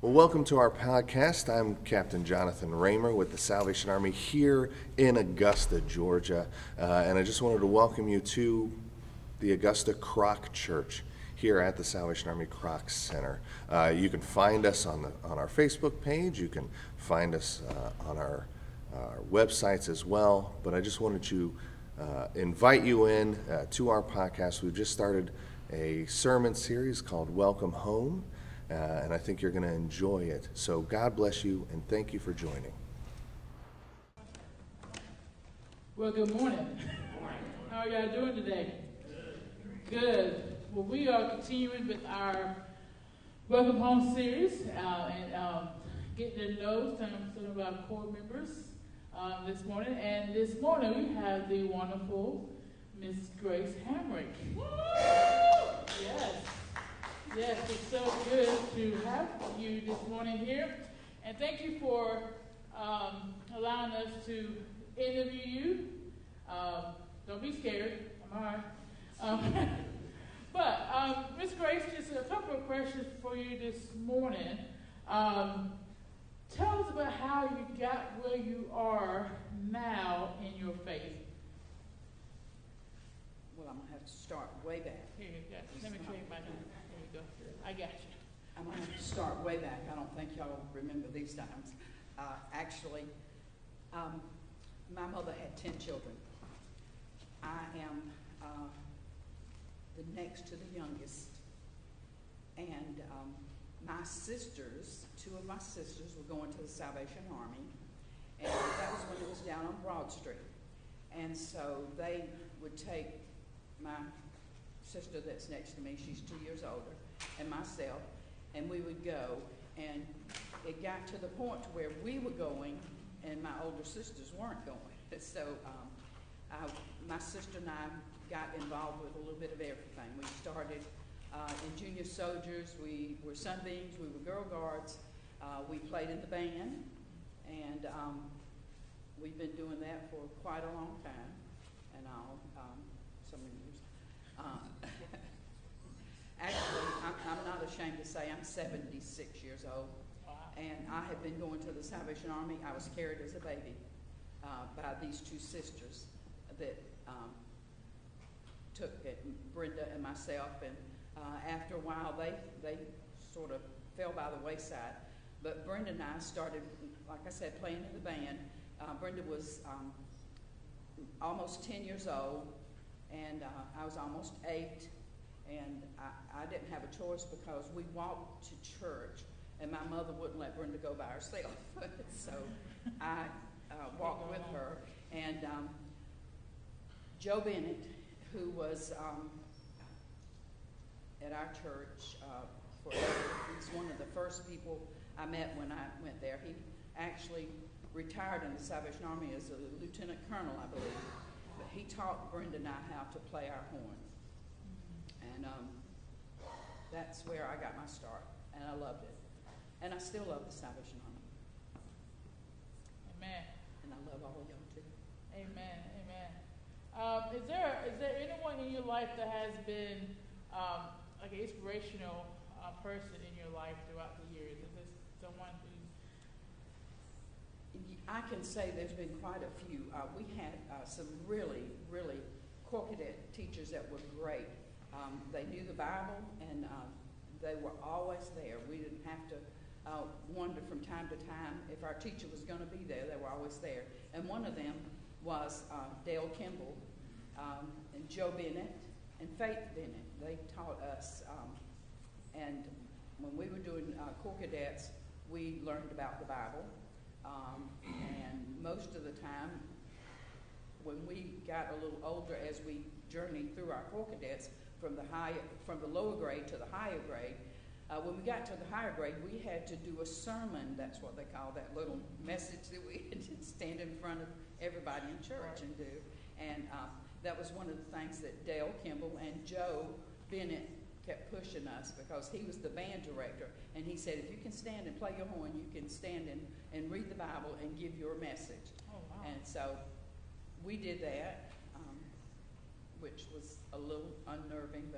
Well, welcome to our podcast. I'm Captain Jonathan Raymer with the Salvation Army here in Augusta, Georgia. And I just wanted to welcome you to the Augusta Kroc Church here at the Salvation Army Kroc Center. You can find us on our Facebook page. You can find us on our websites as well. But I just wanted to invite you in to our podcast. We've just started a sermon series called Welcome Home. And I think you're going to enjoy it. So God bless you, and thank you for joining. Well, good morning. How are y'all doing today? Good. Well, we are continuing with our Welcome Home series and getting to know some of our core members this morning. And this morning we have the wonderful Miss Grace Hamrick. Woo! Yes. Yes, it's so good to have you this morning here, and thank you for allowing us to interview you. Don't be scared, I'm all right. But Miss Grace, just a couple of questions for you this morning. Tell us about how you got where you are now in your faith. Well, I'm going to have to start way back. Here you go. Let me tell you about that. I got you. I'm going to have to start way back. I don't think y'all remember these times. Actually, my mother had 10 children. I am the next to the youngest. And two of my sisters were going to the Salvation Army. And that was when it was down on Broad Street. And so they would take my sister that's next to me, she's 2 years older, and myself, and we would go, and it got to the point where we were going, and my older sisters weren't going. So my sister and I got involved with a little bit of everything. We started in junior soldiers, we were sunbeams, we were girl guards, we played in the band, and we've been doing that for quite a long time, and all, so many years. Actually, I'm not ashamed to say I'm 76 years old, and I have been going to the Salvation Army. I was carried as a baby by these two sisters that took it, Brenda and myself, and after a while they sort of fell by the wayside, but Brenda and I started, like I said, playing in the band. Brenda was almost 10 years old, and I was almost 8, and I didn't have a choice because we walked to church, and my mother wouldn't let Brenda go by herself, so I walked with her, and Joe Bennett, who was at our church forever, he's one of the first people I met when I went there. He actually retired in the Salvation Army as a lieutenant colonel, I believe. He taught Brenda and I how to play our horn, and that's where I got my start, and I loved it, and I still love the Salvation Army. Amen. And I love all y'all too. Amen. Amen. Is there anyone in your life that has been like an inspirational person in your life throughout the years? Is this someone who? I can say there's been quite a few. We had some really, really corked teachers that were great. They knew the Bible, and they were always there. We didn't have to wonder from time to time if our teacher was going to be there. They were always there. And one of them was Dale Kimball and Joe Bennett and Faith Bennett. They taught us. And when we were doing Corps Cadets, we learned about the Bible. And most of the time, when we got a little older, as we journeyed through our Corps Cadets from the lower grade to the higher grade, when we got to the higher grade, we had to do a sermon. That's what they call that little message that we had to stand in front of everybody in church and do. And that was one of the things that Dale Kimball and Joe Bennett kept pushing us, because he was the band director, and he said, if you can stand and play your horn, you can stand and read the Bible and give your message. Oh, wow. And so we did that, which was a little unnerving,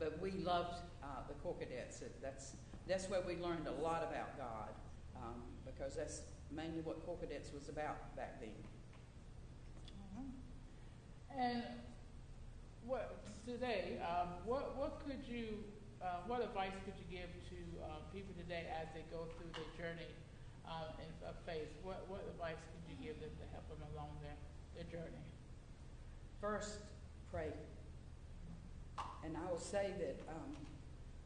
but we loved the Corps Cadets. That's that's where we learned a lot about God, because that's mainly what Corps Cadets was about back then. Mm-hmm. And what today? What could you? What advice could you give to people today as they go through their journey of faith? What advice could you give them to help them along their journey? First, pray. And I will say that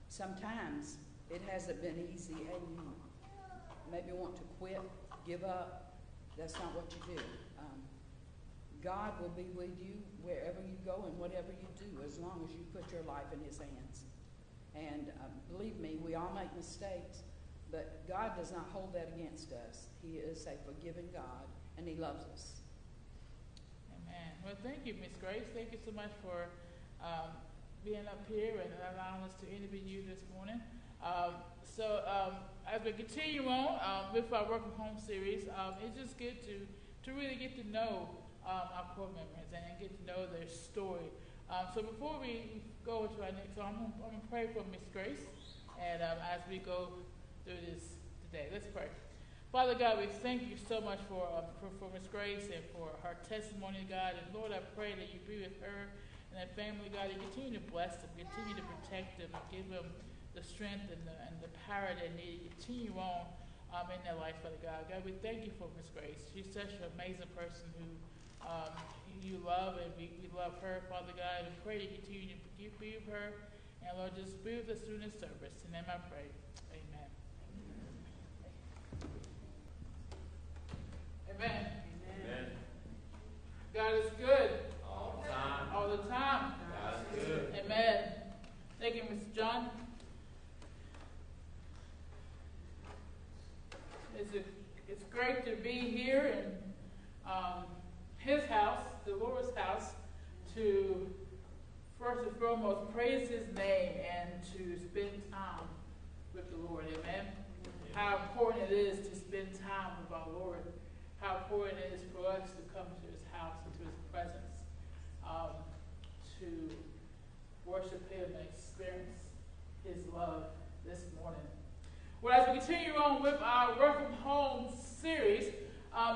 sometimes it hasn't been easy, and you maybe want to quit, give up. That's not what you do. God will be with you wherever you go and whatever you do, as long as you put your life in His hands. And believe me, we all make mistakes, but God does not hold that against us. He is a forgiving God, and He loves us. Amen. Well, thank you, Miss Grace. Thank you so much for being up here and allowing us to interview you this morning. As we continue on with our Work from Home series, it's just good to really get to know our core members and get to know their story. So before we go to our next song, I'm going to pray for Miss Grace, and as we go through this today, let's pray. Father God, we thank you so much for Miss Grace and for her testimony, God. And Lord, I pray that you be with her and her family, God, and continue to bless them, continue to protect them, and give them the strength and the power they need to continue on in their life, Father God. God, we thank you for Miss Grace. She's such an amazing person who you love, and we love her, Father God. We pray that you continue to be with her, and Lord, just be with us through this service. In Him I pray. Amen. Amen. Amen. God is good. All the time. All the time. God is good. Amen. Thank you, Mr. John. It's great to be here in His house, the Lord's house, to first and foremost praise His name and to spend time with the Lord. Amen. Yeah. How important it is to spend time with our Lord. How important it is for us to come to His house and to His presence, to worship Him and experience His love this morning. Well, as we continue on with our Work from Home series,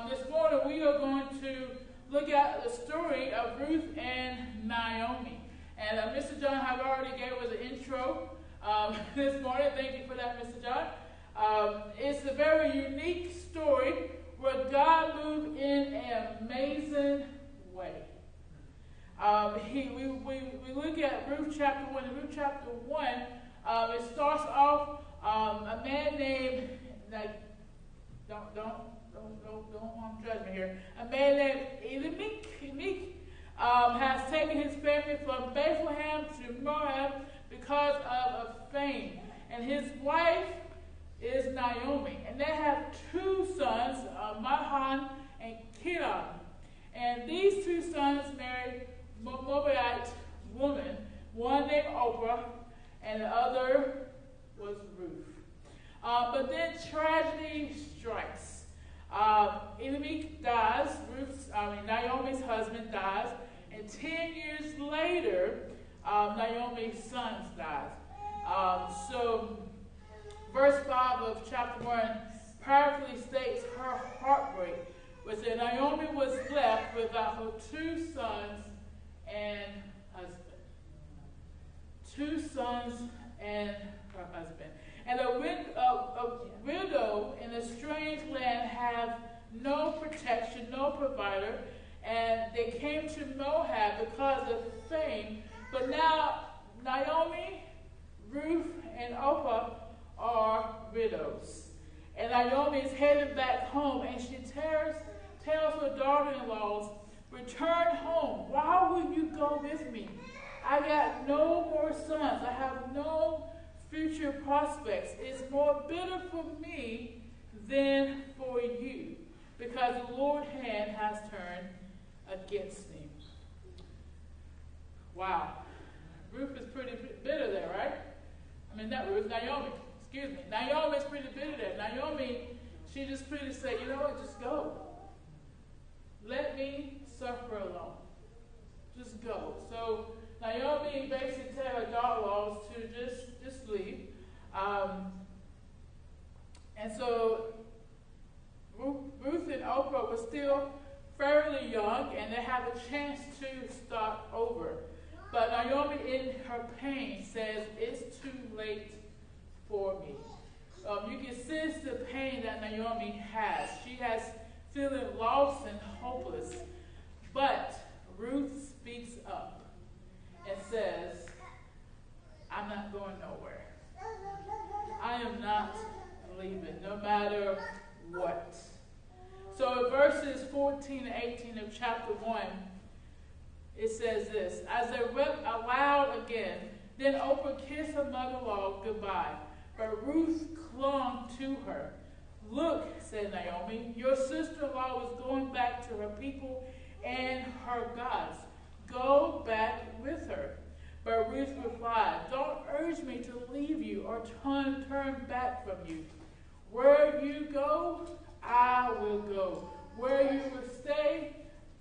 this morning we are going to look at the story of Ruth and Naomi. And Mr. John have already gave us an intro this morning. Thank you for that, Mr. John. It's a very unique story where God moved in an amazing way. We look at Ruth chapter 1. In Ruth chapter 1, it starts off a man named, don't harm judgment here. A man named Elimelech has taken his family from Bethlehem to Moab because of fame, and his wife is Naomi, and they have two sons, Mahan and Chilion, and these two sons married Moabite woman, one named Orpah, and the other was Ruth. But then tragedy strikes. Elimelech dies, Naomi's husband dies, and 10 years later, Naomi's son dies. So verse 5 of chapter 1 powerfully states her heartbreak, was that Naomi was left without her two sons and husband. Two sons and her husband. And a widow in a strange land have no protection, no provider, and they came to Moab because of fame. But now Naomi, Ruth, and Orpah are widows. And Naomi is headed back home, and she tells her daughter-in-laws, "Return home. Why would you go with me? I got no more sons. I have no future prospects. It's more bitter for me than for you, because the Lord's hand has turned against me." Wow. Ruth is pretty bitter there, right? Naomi is pretty bitter there. Naomi, she just pretty said, you know what, just go. Let me suffer alone. Just go. So Naomi basically tells her daughter-in-laws to just leave. And so Ruth and Orpah were still fairly young, and they had a chance to start over. But Naomi, in her pain, says, it's too late for me. You can sense the pain that Naomi has. She has feeling lost and hopeless. But Ruth speaks up and says, I'm not going nowhere. I am not leaving, no matter what. So in verses 14 to 18 of chapter 1, it says this: as they wept aloud again, then Orpah kissed her mother-in-law goodbye, but Ruth clung to her. Look, said Naomi, your sister-in-law is going back to her people and her gods. Go back with her. But Ruth replied, don't urge me to leave you or turn back from you. Where you go, I will go. Where you will stay,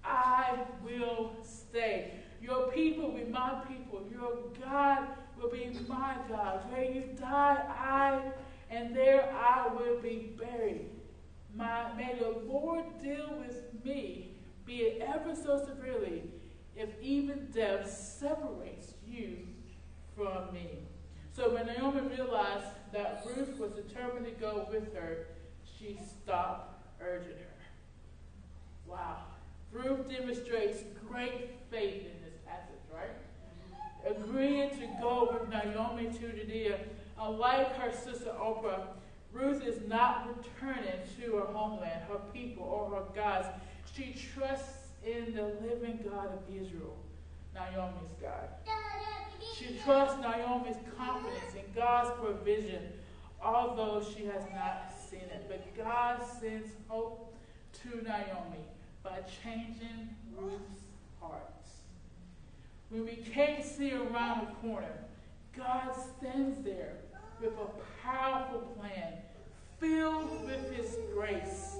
I will stay. Your people will be my people. Your God will be my God. Where you die, there I will be buried. May the Lord deal with me, be it ever so severely, if even death separates you from me. So when Naomi realized that Ruth was determined to go with her, she stopped urging her. Wow. Ruth demonstrates great faith in this passage, right? Agreeing to go with Naomi to Judea. Unlike her sister Orpah, Ruth is not returning to her homeland, her people, or her gods. She trusts in the living God of Israel, Naomi's God. She trusts Naomi's confidence in God's provision, although she has not seen it. But God sends hope to Naomi by changing Ruth's heart. When we can't see around the corner, God stands there with a powerful plan, filled with his grace.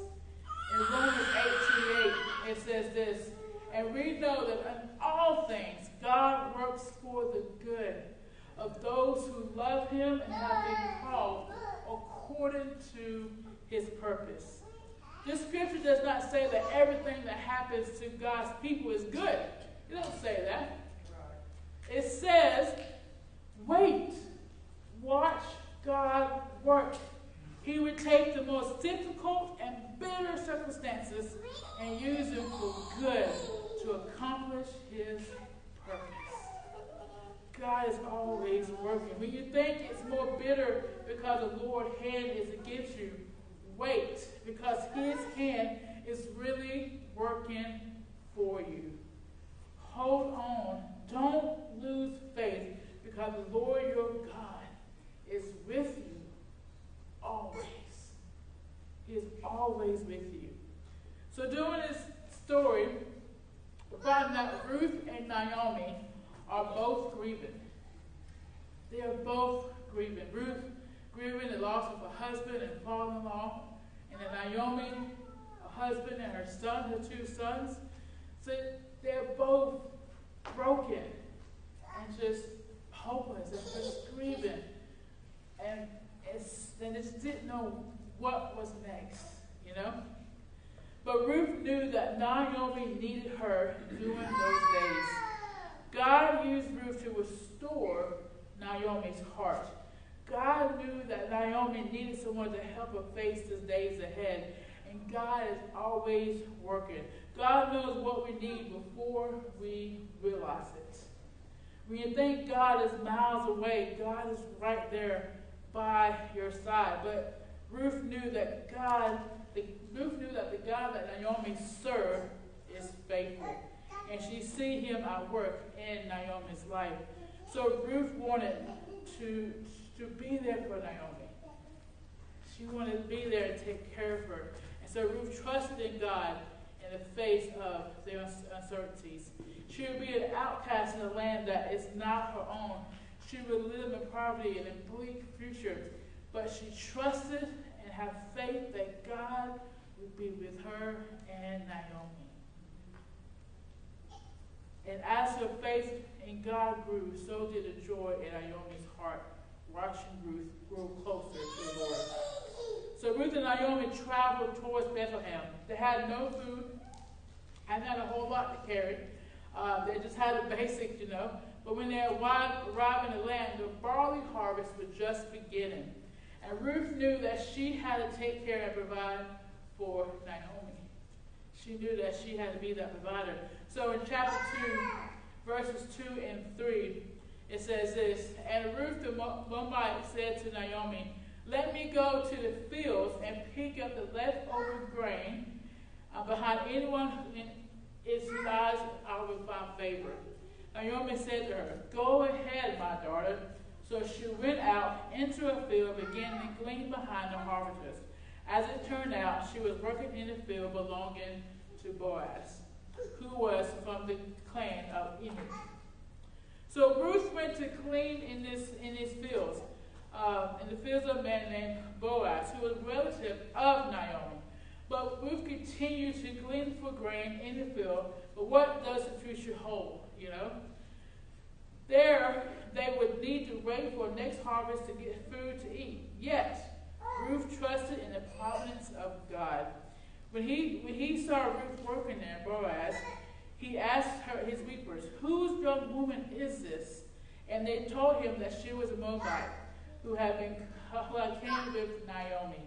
In Romans 8:28, it says this: and we know that in all things God works for the good of those who love him and have been called according to his purpose. This scripture does not say that everything that happens to God's people is good. It doesn't say that. It says, wait, watch God work. He would take the most difficult and bitter circumstances and use them for good to accomplish his purpose. God is always working. When you think it's more bitter because the Lord's hand is against you, wait, because his hand is really working for you. Hold on. Don't lose faith, because the Lord your God is with you always. He is always with you. So during this story, we find that Ruth and Naomi are both grieving. They are both grieving. Ruth grieving the loss of her husband and father-in-law, and then Naomi, her husband, and her son, her two sons. So they're both broken and just hopeless and just grieving, and they just didn't know what was next, you know? But Ruth knew that Naomi needed her during those days. God used Ruth to restore Naomi's heart. God knew that Naomi needed someone to help her face the days ahead, and God is always working. God knows what we need before we realize it. When you think God is miles away, God is right there by your side. But Ruth knew that the God that Naomi served is faithful, and she see him at work in Naomi's life. So Ruth wanted to be there for Naomi. She wanted to be there and take care of her. And so Ruth trusted in God in the face of the uncertainties. She would be an outcast in a land that is not her own. She would live in poverty and a bleak future. But she trusted and had faith that God would be with her and Naomi. And as her faith in God grew, so did the joy in Naomi's heart, watching Ruth grow closer to the Lord. So Ruth and Naomi traveled towards Bethlehem. They had no food, hadn't had a whole lot to carry. They just had the basics, you know. But when they arrived in the land, the barley harvest was just beginning. And Ruth knew that she had to take care and provide for Naomi. She knew that she had to be that provider. So in chapter 2, verses 2 and 3, it says this, And Ruth the Moabite said to Naomi, Let me go to the fields and pick up the leftover grain behind anyone whose eyes I will find favor. Naomi said to her, Go ahead, my daughter. So she went out into a field, beginning to glean behind the harvesters. As it turned out, she was working in the field belonging to Boaz, who was from the clan of Elimelech. So Ruth went to glean in these fields, in the fields of a man named Boaz, who was a relative of Naomi. But Ruth continued to glean for grain in the field. But what does the future hold, you know? There, they would need to wait for next harvest to get food to eat. Yet, Ruth trusted in the providence of God. When he saw Ruth working there, Boaz, he asked his weepers, Whose young woman is this? And they told him that she was a Moabite who had came with Naomi.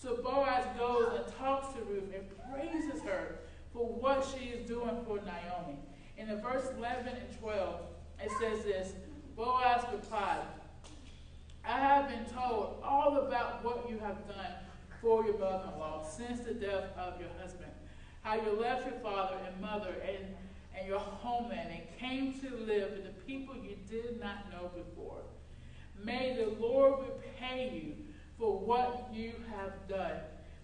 So Boaz goes and talks to Ruth and praises her for what she is doing for Naomi. In the verse 11 and 12, it says this, Boaz replied, I have been told all about what you have done for your mother-in-law since the death of your husband, how you left your father and mother and your homeland and came to live with the people you did not know before. May the Lord repay you for what you have done.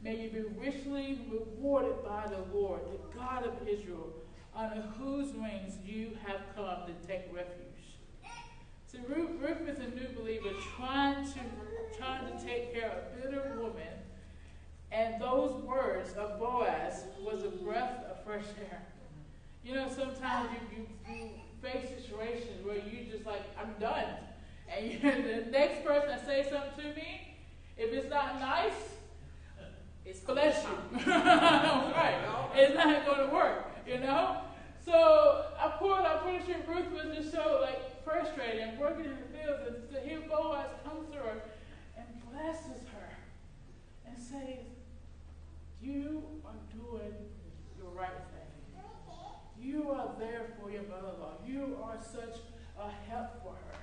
May you be richly rewarded by the Lord, the God of Israel, under whose wings you have come to take refuge. So Ruth is a new believer trying to take care of a bitter woman, and those words of Boaz was a breath of fresh air. You know, sometimes you face situations where you just like, I'm done. And the next person that says something to me, if it's not nice, it's bless you. Right. It's not going to work, you know? So I'm pretty sure Ruth was just so like frustrated and working in the fields, and to hear Boaz comes to her and blesses her and says, You are doing the right thing. You are there for your mother-in-law. You are such a help for her.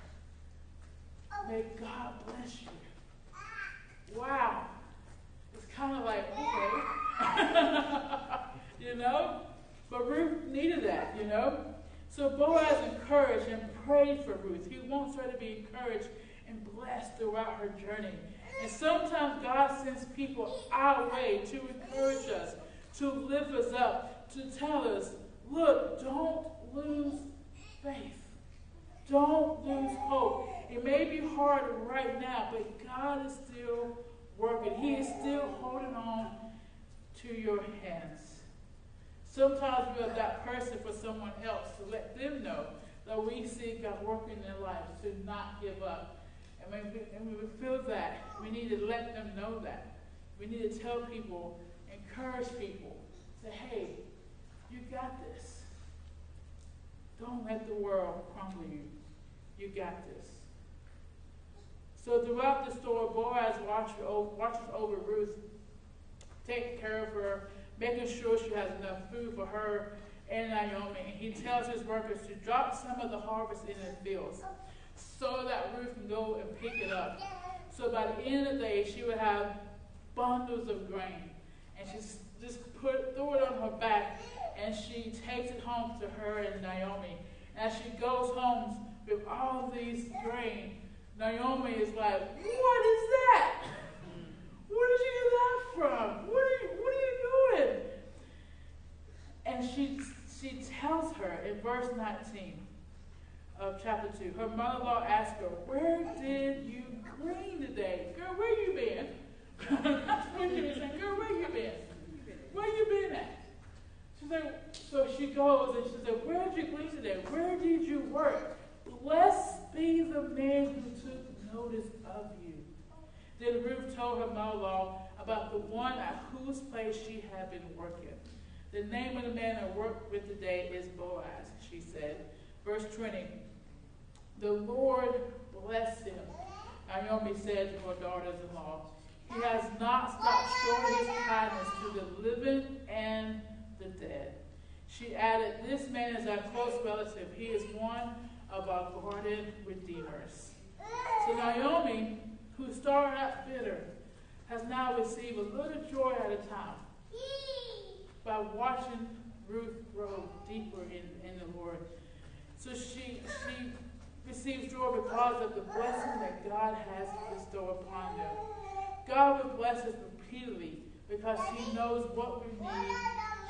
May God bless you. Wow. It's kind of like, okay. You know? But Ruth needed that, you know? So Boaz encouraged and prayed for Ruth. He wants her to be encouraged and blessed throughout her journey. And sometimes God sends people our way to encourage us, to lift us up, to tell us, look, don't lose faith. Don't lose hope. It may be hard right now, but God is still working. He is still holding on to your hands. Sometimes we are that person for someone else to let them know that we see God working in their lives, to not give up. And when we feel that, we need to let them know that. We need to tell people, encourage people, say, hey, you got this. Don't let the world crumble you. You got this. So throughout the story, Boaz watches over Ruth, takes care of her, making sure she has enough food for her and Naomi. And he tells his workers to drop some of the harvest in the fields so that Ruth can go and pick it up. So by the end of the day, she would have bundles of grain. And she just threw it on her back, and she takes it home to her and Naomi. And as she goes home with all these grain, Naomi is like, what is that? Where did you get that from? What are you doing? And she tells her in verse 19 of chapter 2, her mother-in-law asked her, where did you glean today? Girl, where you been? That's what she was saying. Girl, where you been? Where you been at? She's like, so she goes and she said, where did you glean today? Where did you work? Blessed be the man who took notice of you. Then Ruth told her mother-in-law about the one at whose place she had been working. The name of the man I worked with today is Boaz, she said. Verse 20, the Lord blessed him, Naomi said to her daughters-in-law. He has not stopped short of his kindness to the living and the dead. She added, this man is our close relative. He is one of our guardian redeemers. So Naomi, who started out bitter, has now received a little joy at a time by watching Ruth grow deeper in the Lord. So she receives joy because of the blessing that God has bestowed upon them. God will bless us repeatedly because he knows what we need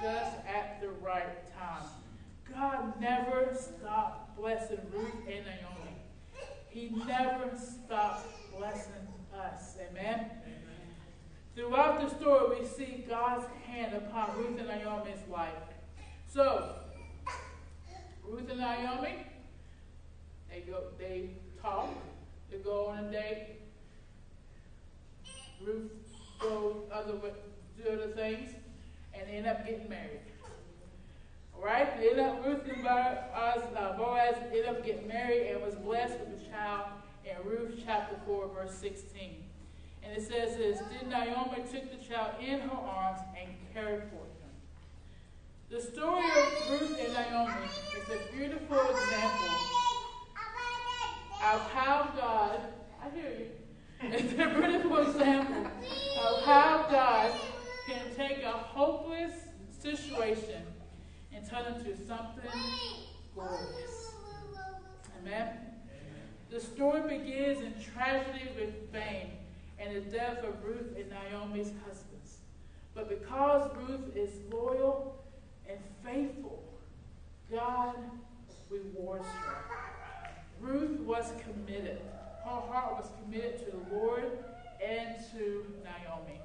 just at the right time. God never stopped blessing Ruth and Naomi. He never stopped blessing us. Amen? Amen. Throughout the story, we see God's hand upon Ruth and Naomi's life. So, Ruth and Naomi, they talk, they go on a date. Ruth goes do other things, and they end up getting married. All right? Ruth and Boaz ended up getting married and was blessed with a child in Ruth chapter 4, verse 16. And it says this, then Naomi took the child in her arms and cared for him. The story of Ruth and Naomi is a beautiful example of how God, I hear you, it's a beautiful example of how God can take a hopeless situation and turn it into something glorious. Amen? Amen. The story begins in tragedy with fame and the death of Ruth and Naomi's husbands. But because Ruth is loyal and faithful, God rewards her. Ruth was committed. Her heart was committed to the Lord and to Naomi.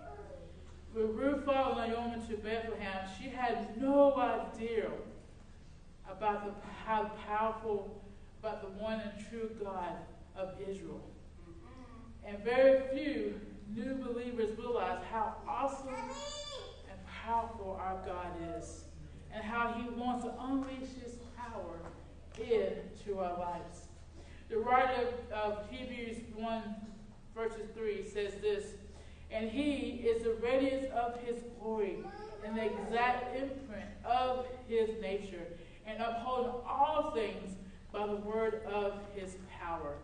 When Ruth followed Naomi to Bethlehem, she had no idea about how powerful, about the one and true God of Israel. And very few new believers realize how awesome and powerful our God is, and how he wants to unleash his power into our lives. The writer of Hebrews 1, verses 3 says this, and he is the radiance of his glory and the exact imprint of his nature, and upholding all things by the word of his power.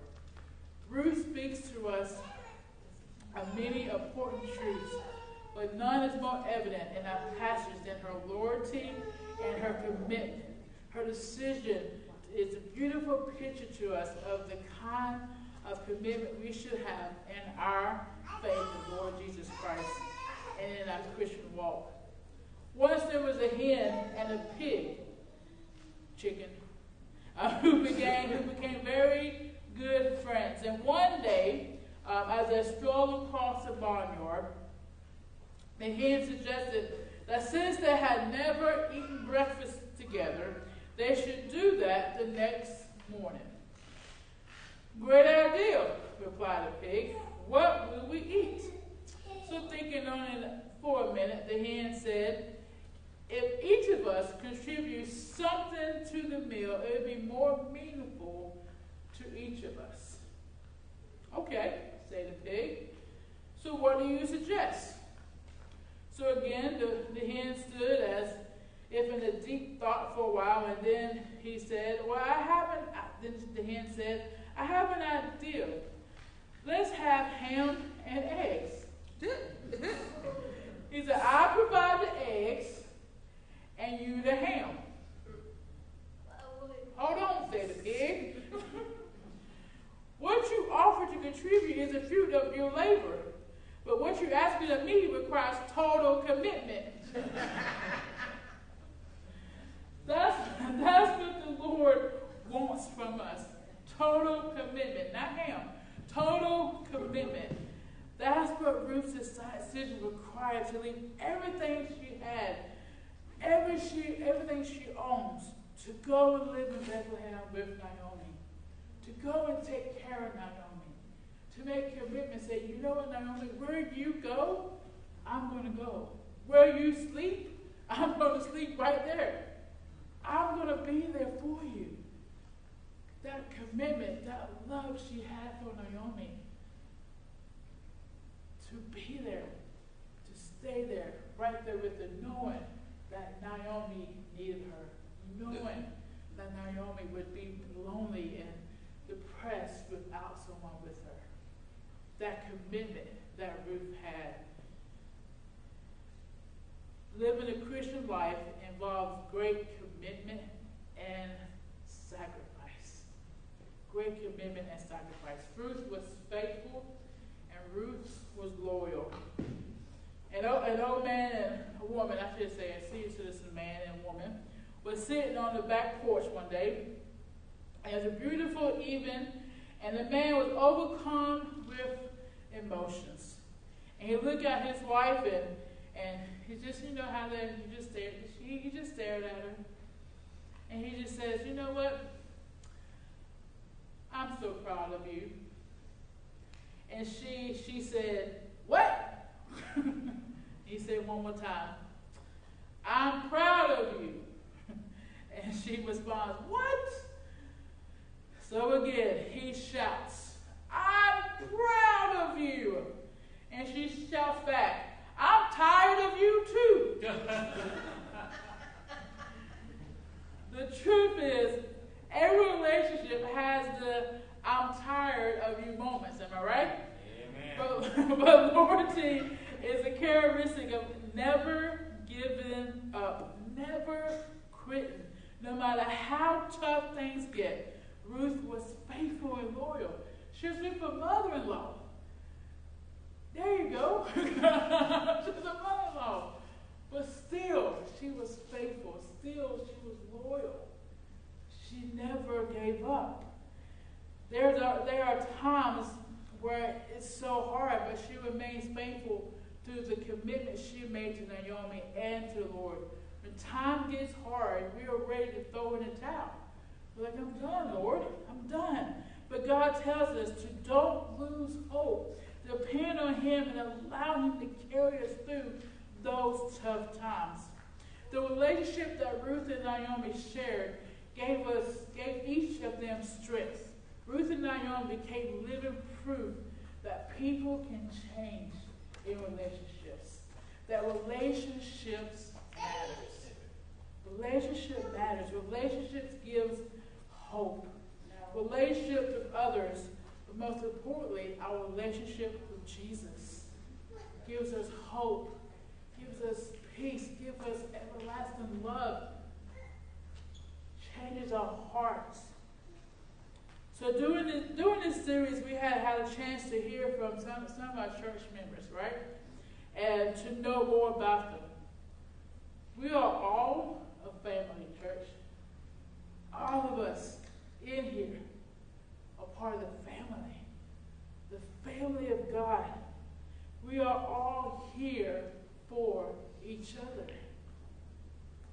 Ruth speaks to us of many important truths, but none is more evident in our passage than her loyalty and her commitment, her decision. It's a beautiful picture to us of the kind of commitment we should have in our faith in Lord Jesus Christ and in our Christian walk. Once there was a hen and a pig, who became very good friends. And one day, as they strolled across the barnyard, the hen suggested that since they had never eaten breakfast together, they should do that the next morning. Great idea, replied the pig. What will we eat? So thinking on it for a minute, the hen said, if each of us contributes something to the meal, it would be more meaningful to each of us. Okay, said the pig. So what do you suggest? So again, the hen stood as if in a deep thought for a while, and then he said, well, I have an idea. Let's have ham and eggs. He said, I provide the eggs, and you the ham. Hold on, said the pig. What you offer to contribute is the fruit of your labor, but what you're asking of me requires total commitment. That's what the Lord wants from us. Total commitment. Not ham. Total commitment. That's what Ruth's decision required, to leave everything she had, everything she owns, to go and live in Bethlehem with Naomi. To go and take care of Naomi. to make your commitment. Say, you know what, Naomi, where you go, I'm going to go. Where you sleep, I'm going to sleep right there. I'm going to be there for you. That commitment, that love she had for Naomi, to be there, to stay there, right there with her, knowing that Naomi needed her, knowing that Naomi would be lonely and depressed without someone with her. That commitment that Ruth had. Living a Christian life involves great commitment and sacrifice. Great commitment and sacrifice. Ruth was faithful and Ruth was loyal. An old man and a woman, I should say, a senior citizen man and woman, was sitting on the back porch one day. It was a beautiful evening, and the man was overcome with emotions. And he looked at his wife, and he just, you know how that, he just stared at her. And he just says, you know what? I'm so proud of you. And she said, what? He said one more time, I'm proud of you. And she responds, what? So again, he shouts, I'm proud of you. And she shouts back, I'm tired of you too. The truth is, every relationship has the I'm tired of you moments, am I right? Amen. But loyalty is a characteristic of never giving up, never quitting. No matter how tough things get, Ruth was faithful and loyal. She was with her mother-in-law. There you go. She was a mother-in-law. But still, she was faithful. Still, she was loyal. She never gave up. There are times where it's so hard, but she remains faithful to the commitment she made to Naomi and to the Lord. When time gets hard, we are ready to throw in the towel. We're like, I'm done, Lord. I'm done. But God tells us to don't lose hope. Depend on Him and allow Him to carry us through those tough times. The relationship that Ruth and Naomi shared gave each of them strength. Ruth and Naomi became living proof that people can change in relationships. That relationships matter. Relationship matters. Relationships gives hope. Relationships with others, but most importantly, our relationship with Jesus gives us hope, gives us peace, gives us everlasting love, changes our hearts. So during this series, we had a chance to hear from some of our church members, right? And to know more about them. We are all a family, church. All of us in here are part of the family of God. We are all here for each other.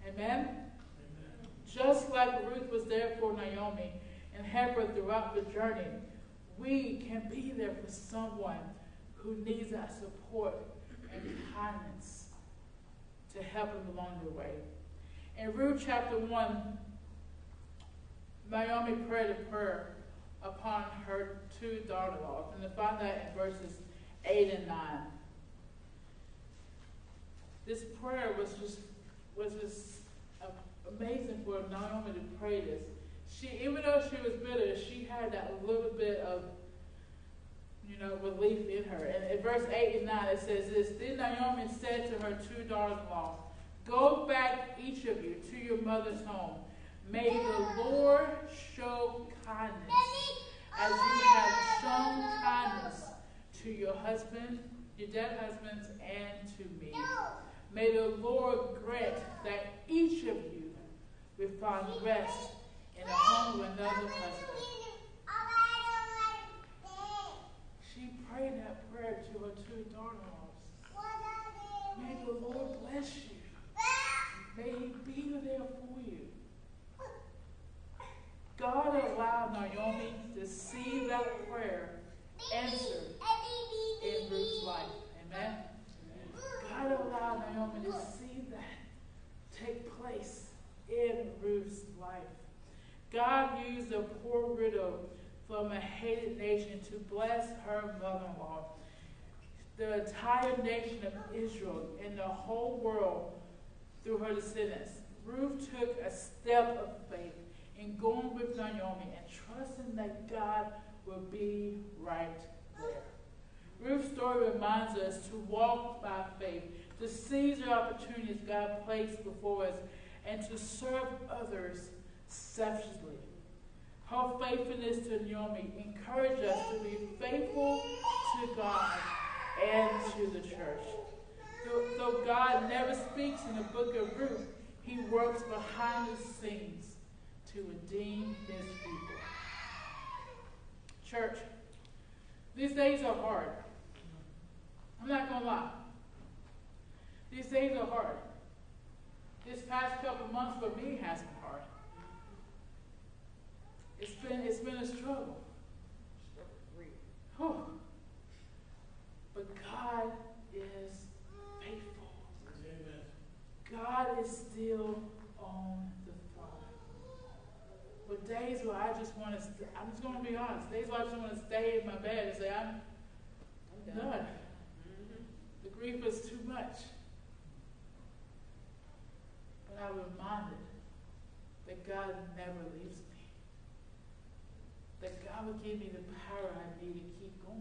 Amen? Amen. Just like Ruth was there for Naomi and helped her throughout the journey, we can be there for someone who needs our support and kindness to help them along the way. In Ruth chapter 1, Naomi prayed a prayer upon her two daughters-in-law. And you find that in verses 8 and 9. This prayer was just amazing for Naomi to pray this. Even though she was bitter, she had that little bit of, relief in her. And in verse 8 and 9, it says this, then Naomi said to her two daughters-in-law, go back, each of you, to your mother's home. May the Lord show kindness as you have shown kindness to your husband, your dead husbands, and to me. May the Lord grant that each of you will find rest in the home of another husband. She prayed that prayer to her two daughters. May the Lord bless you. May He be there for you. God allowed Naomi to see that prayer answered from a hated nation to bless her mother-in-law. The entire nation of Israel and the whole world through her descendants. Ruth took a step of faith in going with Naomi and trusting that God will be right there. Ruth's story reminds us to walk by faith, to seize the opportunities God placed before us, and to serve others selflessly. Her faithfulness to Naomi encourages us to be faithful to God and to the church. Though God never speaks in the book of Ruth, he works behind the scenes to redeem his people. Church, these days are hard. I'm not going to lie. These days are hard. This past couple of months for me has been hard. It's been a struggle. Whew. But God is faithful. Amen. God is still on the throne. But days where I'm just going to be honest. Days where I just want to stay in my bed and say, I'm done. The grief is too much. But I'm reminded that God never leaves me. That God will give me the power I need to keep going.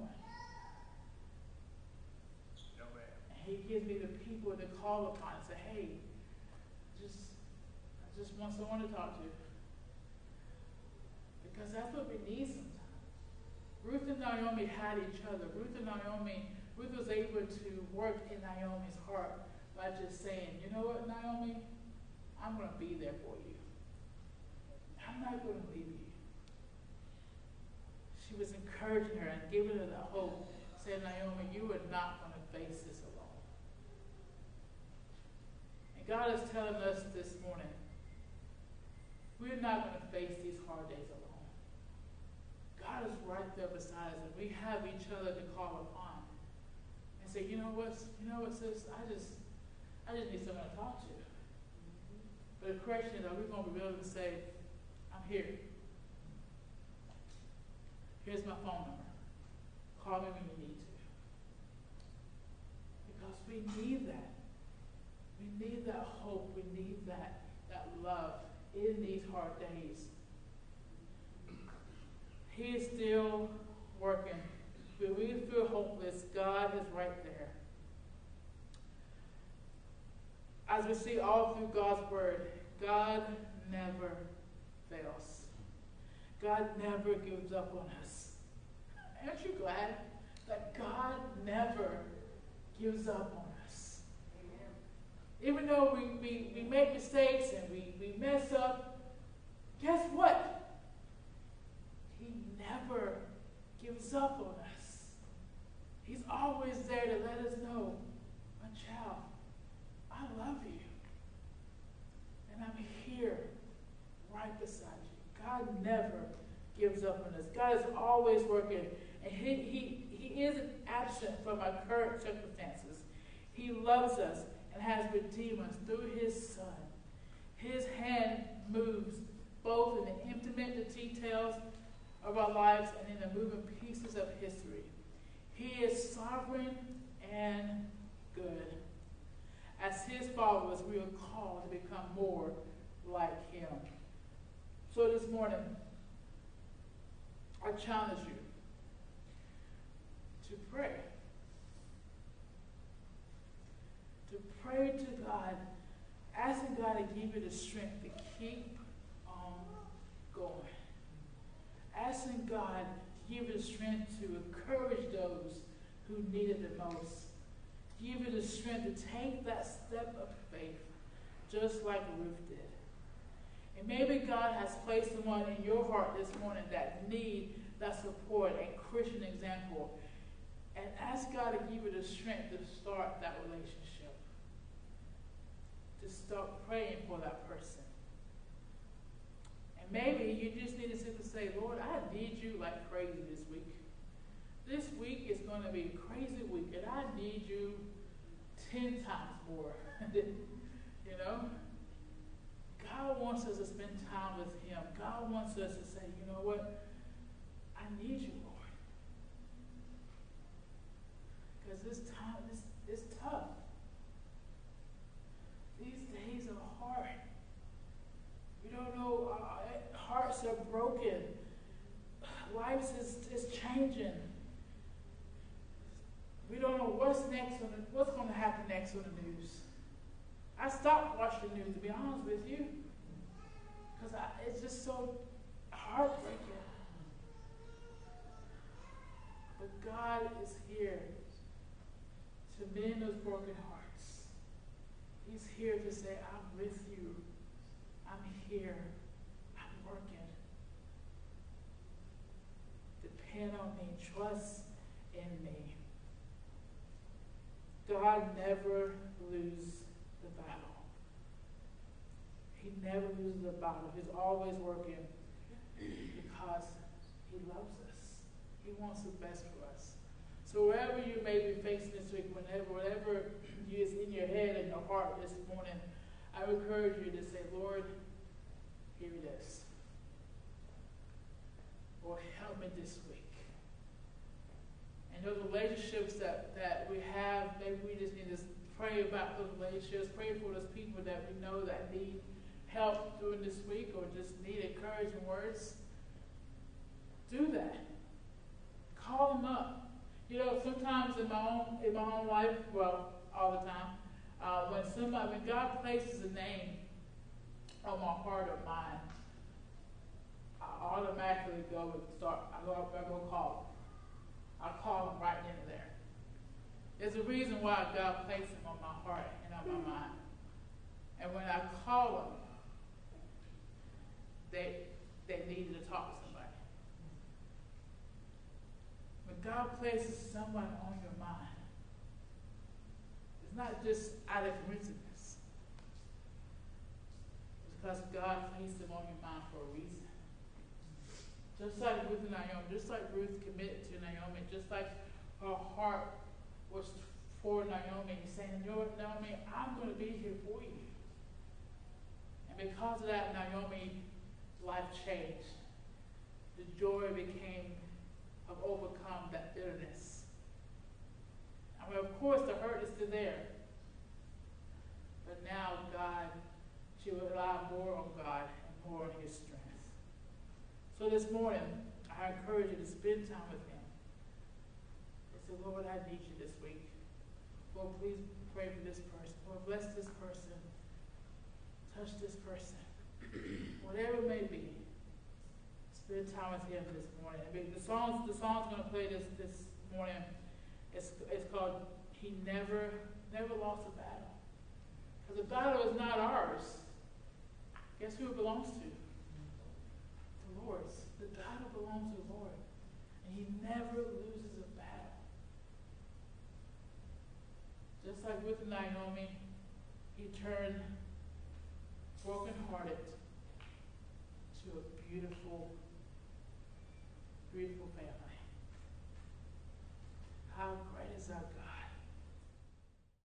No, and he gives me the people to call upon and say, hey, I just want someone to talk to. Because that's what we need sometimes. Ruth and Naomi had each other. Ruth was able to work in Naomi's heart by just saying, you know what, Naomi? I'm going to be there for you. I'm not going to leave you. She was encouraging her and giving her the hope, saying, Naomi, you are not going to face this alone. And God is telling us this morning, we're not going to face these hard days alone. God is right there beside us, and we have each other to call upon and say, you know what, sis, I just need someone to talk to. But the question is, are we going to be able to say, I'm here? Here's my phone number. Call me when you need to. Because we need that. We need that hope. We need that love in these hard days. He is still working. When we feel hopeless, God is right there. As we see all through God's word, God never fails. God never gives up on us. Aren't you glad that God never gives up on us? Amen. Even though we make mistakes and we mess up, guess what? He never gives up on us. He's always there to let us know, my child, I love you. And I'm here right beside you. God never gives up on us. God is always working. And he isn't absent from our current circumstances. He loves us and has redeemed us through his Son. His hand moves both in the intimate details of our lives and in the moving pieces of history. He is sovereign and good. As his followers, we are called to become more like him. So this morning, I challenge you to pray. To pray to God, asking God to give you the strength to keep on going. Asking God to give you the strength to encourage those who need it the most. Give you the strength to take that step of faith, just like Ruth did. And maybe God has placed someone in your heart this morning that need that support and Christian example. And ask God to give you the strength to start that relationship. To start praying for that person. And maybe you just need to simply say, Lord, I need you like crazy this week. This week is going to be a crazy week, and I need you 10 times more. You know? God wants us to spend time with him. God wants us to say, you know what? I I need you, Lord. Because this time, it's tough. These days are hard. We don't know, hearts are broken. Lives is changing. We don't know what's going to happen next on the news. I stopped watching the news, to be honest with you, because it's just so heartbreaking. But God is here to mend those broken hearts. He's here to say, I'm with you. I'm here. I'm working. Depend on me. Trust in me. God never loses the battle. He never loses the battle. He's always working because he loves us. He wants the best for us. So wherever you may be facing this week, whatever is in your head and your heart this morning, I would encourage you to say, Lord, here it is. Or help me this week. And those relationships that we have, maybe we just need to pray about those relationships, pray for those people that we know that need help during this week or just need encouraging words. Do that. Call them up. You know, sometimes in my own life, well, all the time, when God places a name on my heart or mind, I automatically go and start. I go call them. I call them right in and there. There's a reason why God placed them on my heart and on my mind. And when I call them, they needed to talk to somebody. When God places someone on your mind, it's not just out of coincidence. It's because God placed them on your mind for a reason. Just like Ruth and Naomi, just like Ruth committed to Naomi, just like her heart was for Naomi, saying, you know what, Naomi, I'm going to be here for you. And because of that, Naomi's life changed. The joy became of overcome that bitterness. I mean, of course, the hurt is still there. But now God, she will rely more on God and more on his strength. So this morning, I encourage you to spend time with him. And say, Lord, I need you this week. Lord, please pray for this person. Lord, bless this person. Touch this person. Whatever it may be, spend time with him this morning. I mean, the song's going to play this morning. It's called, He Never Lost a Battle. Because the battle is not ours. Guess who it belongs to? The Lord's. The battle belongs to the Lord. And he never loses a battle. Just like with Naomi, he turned brokenhearted to a beautiful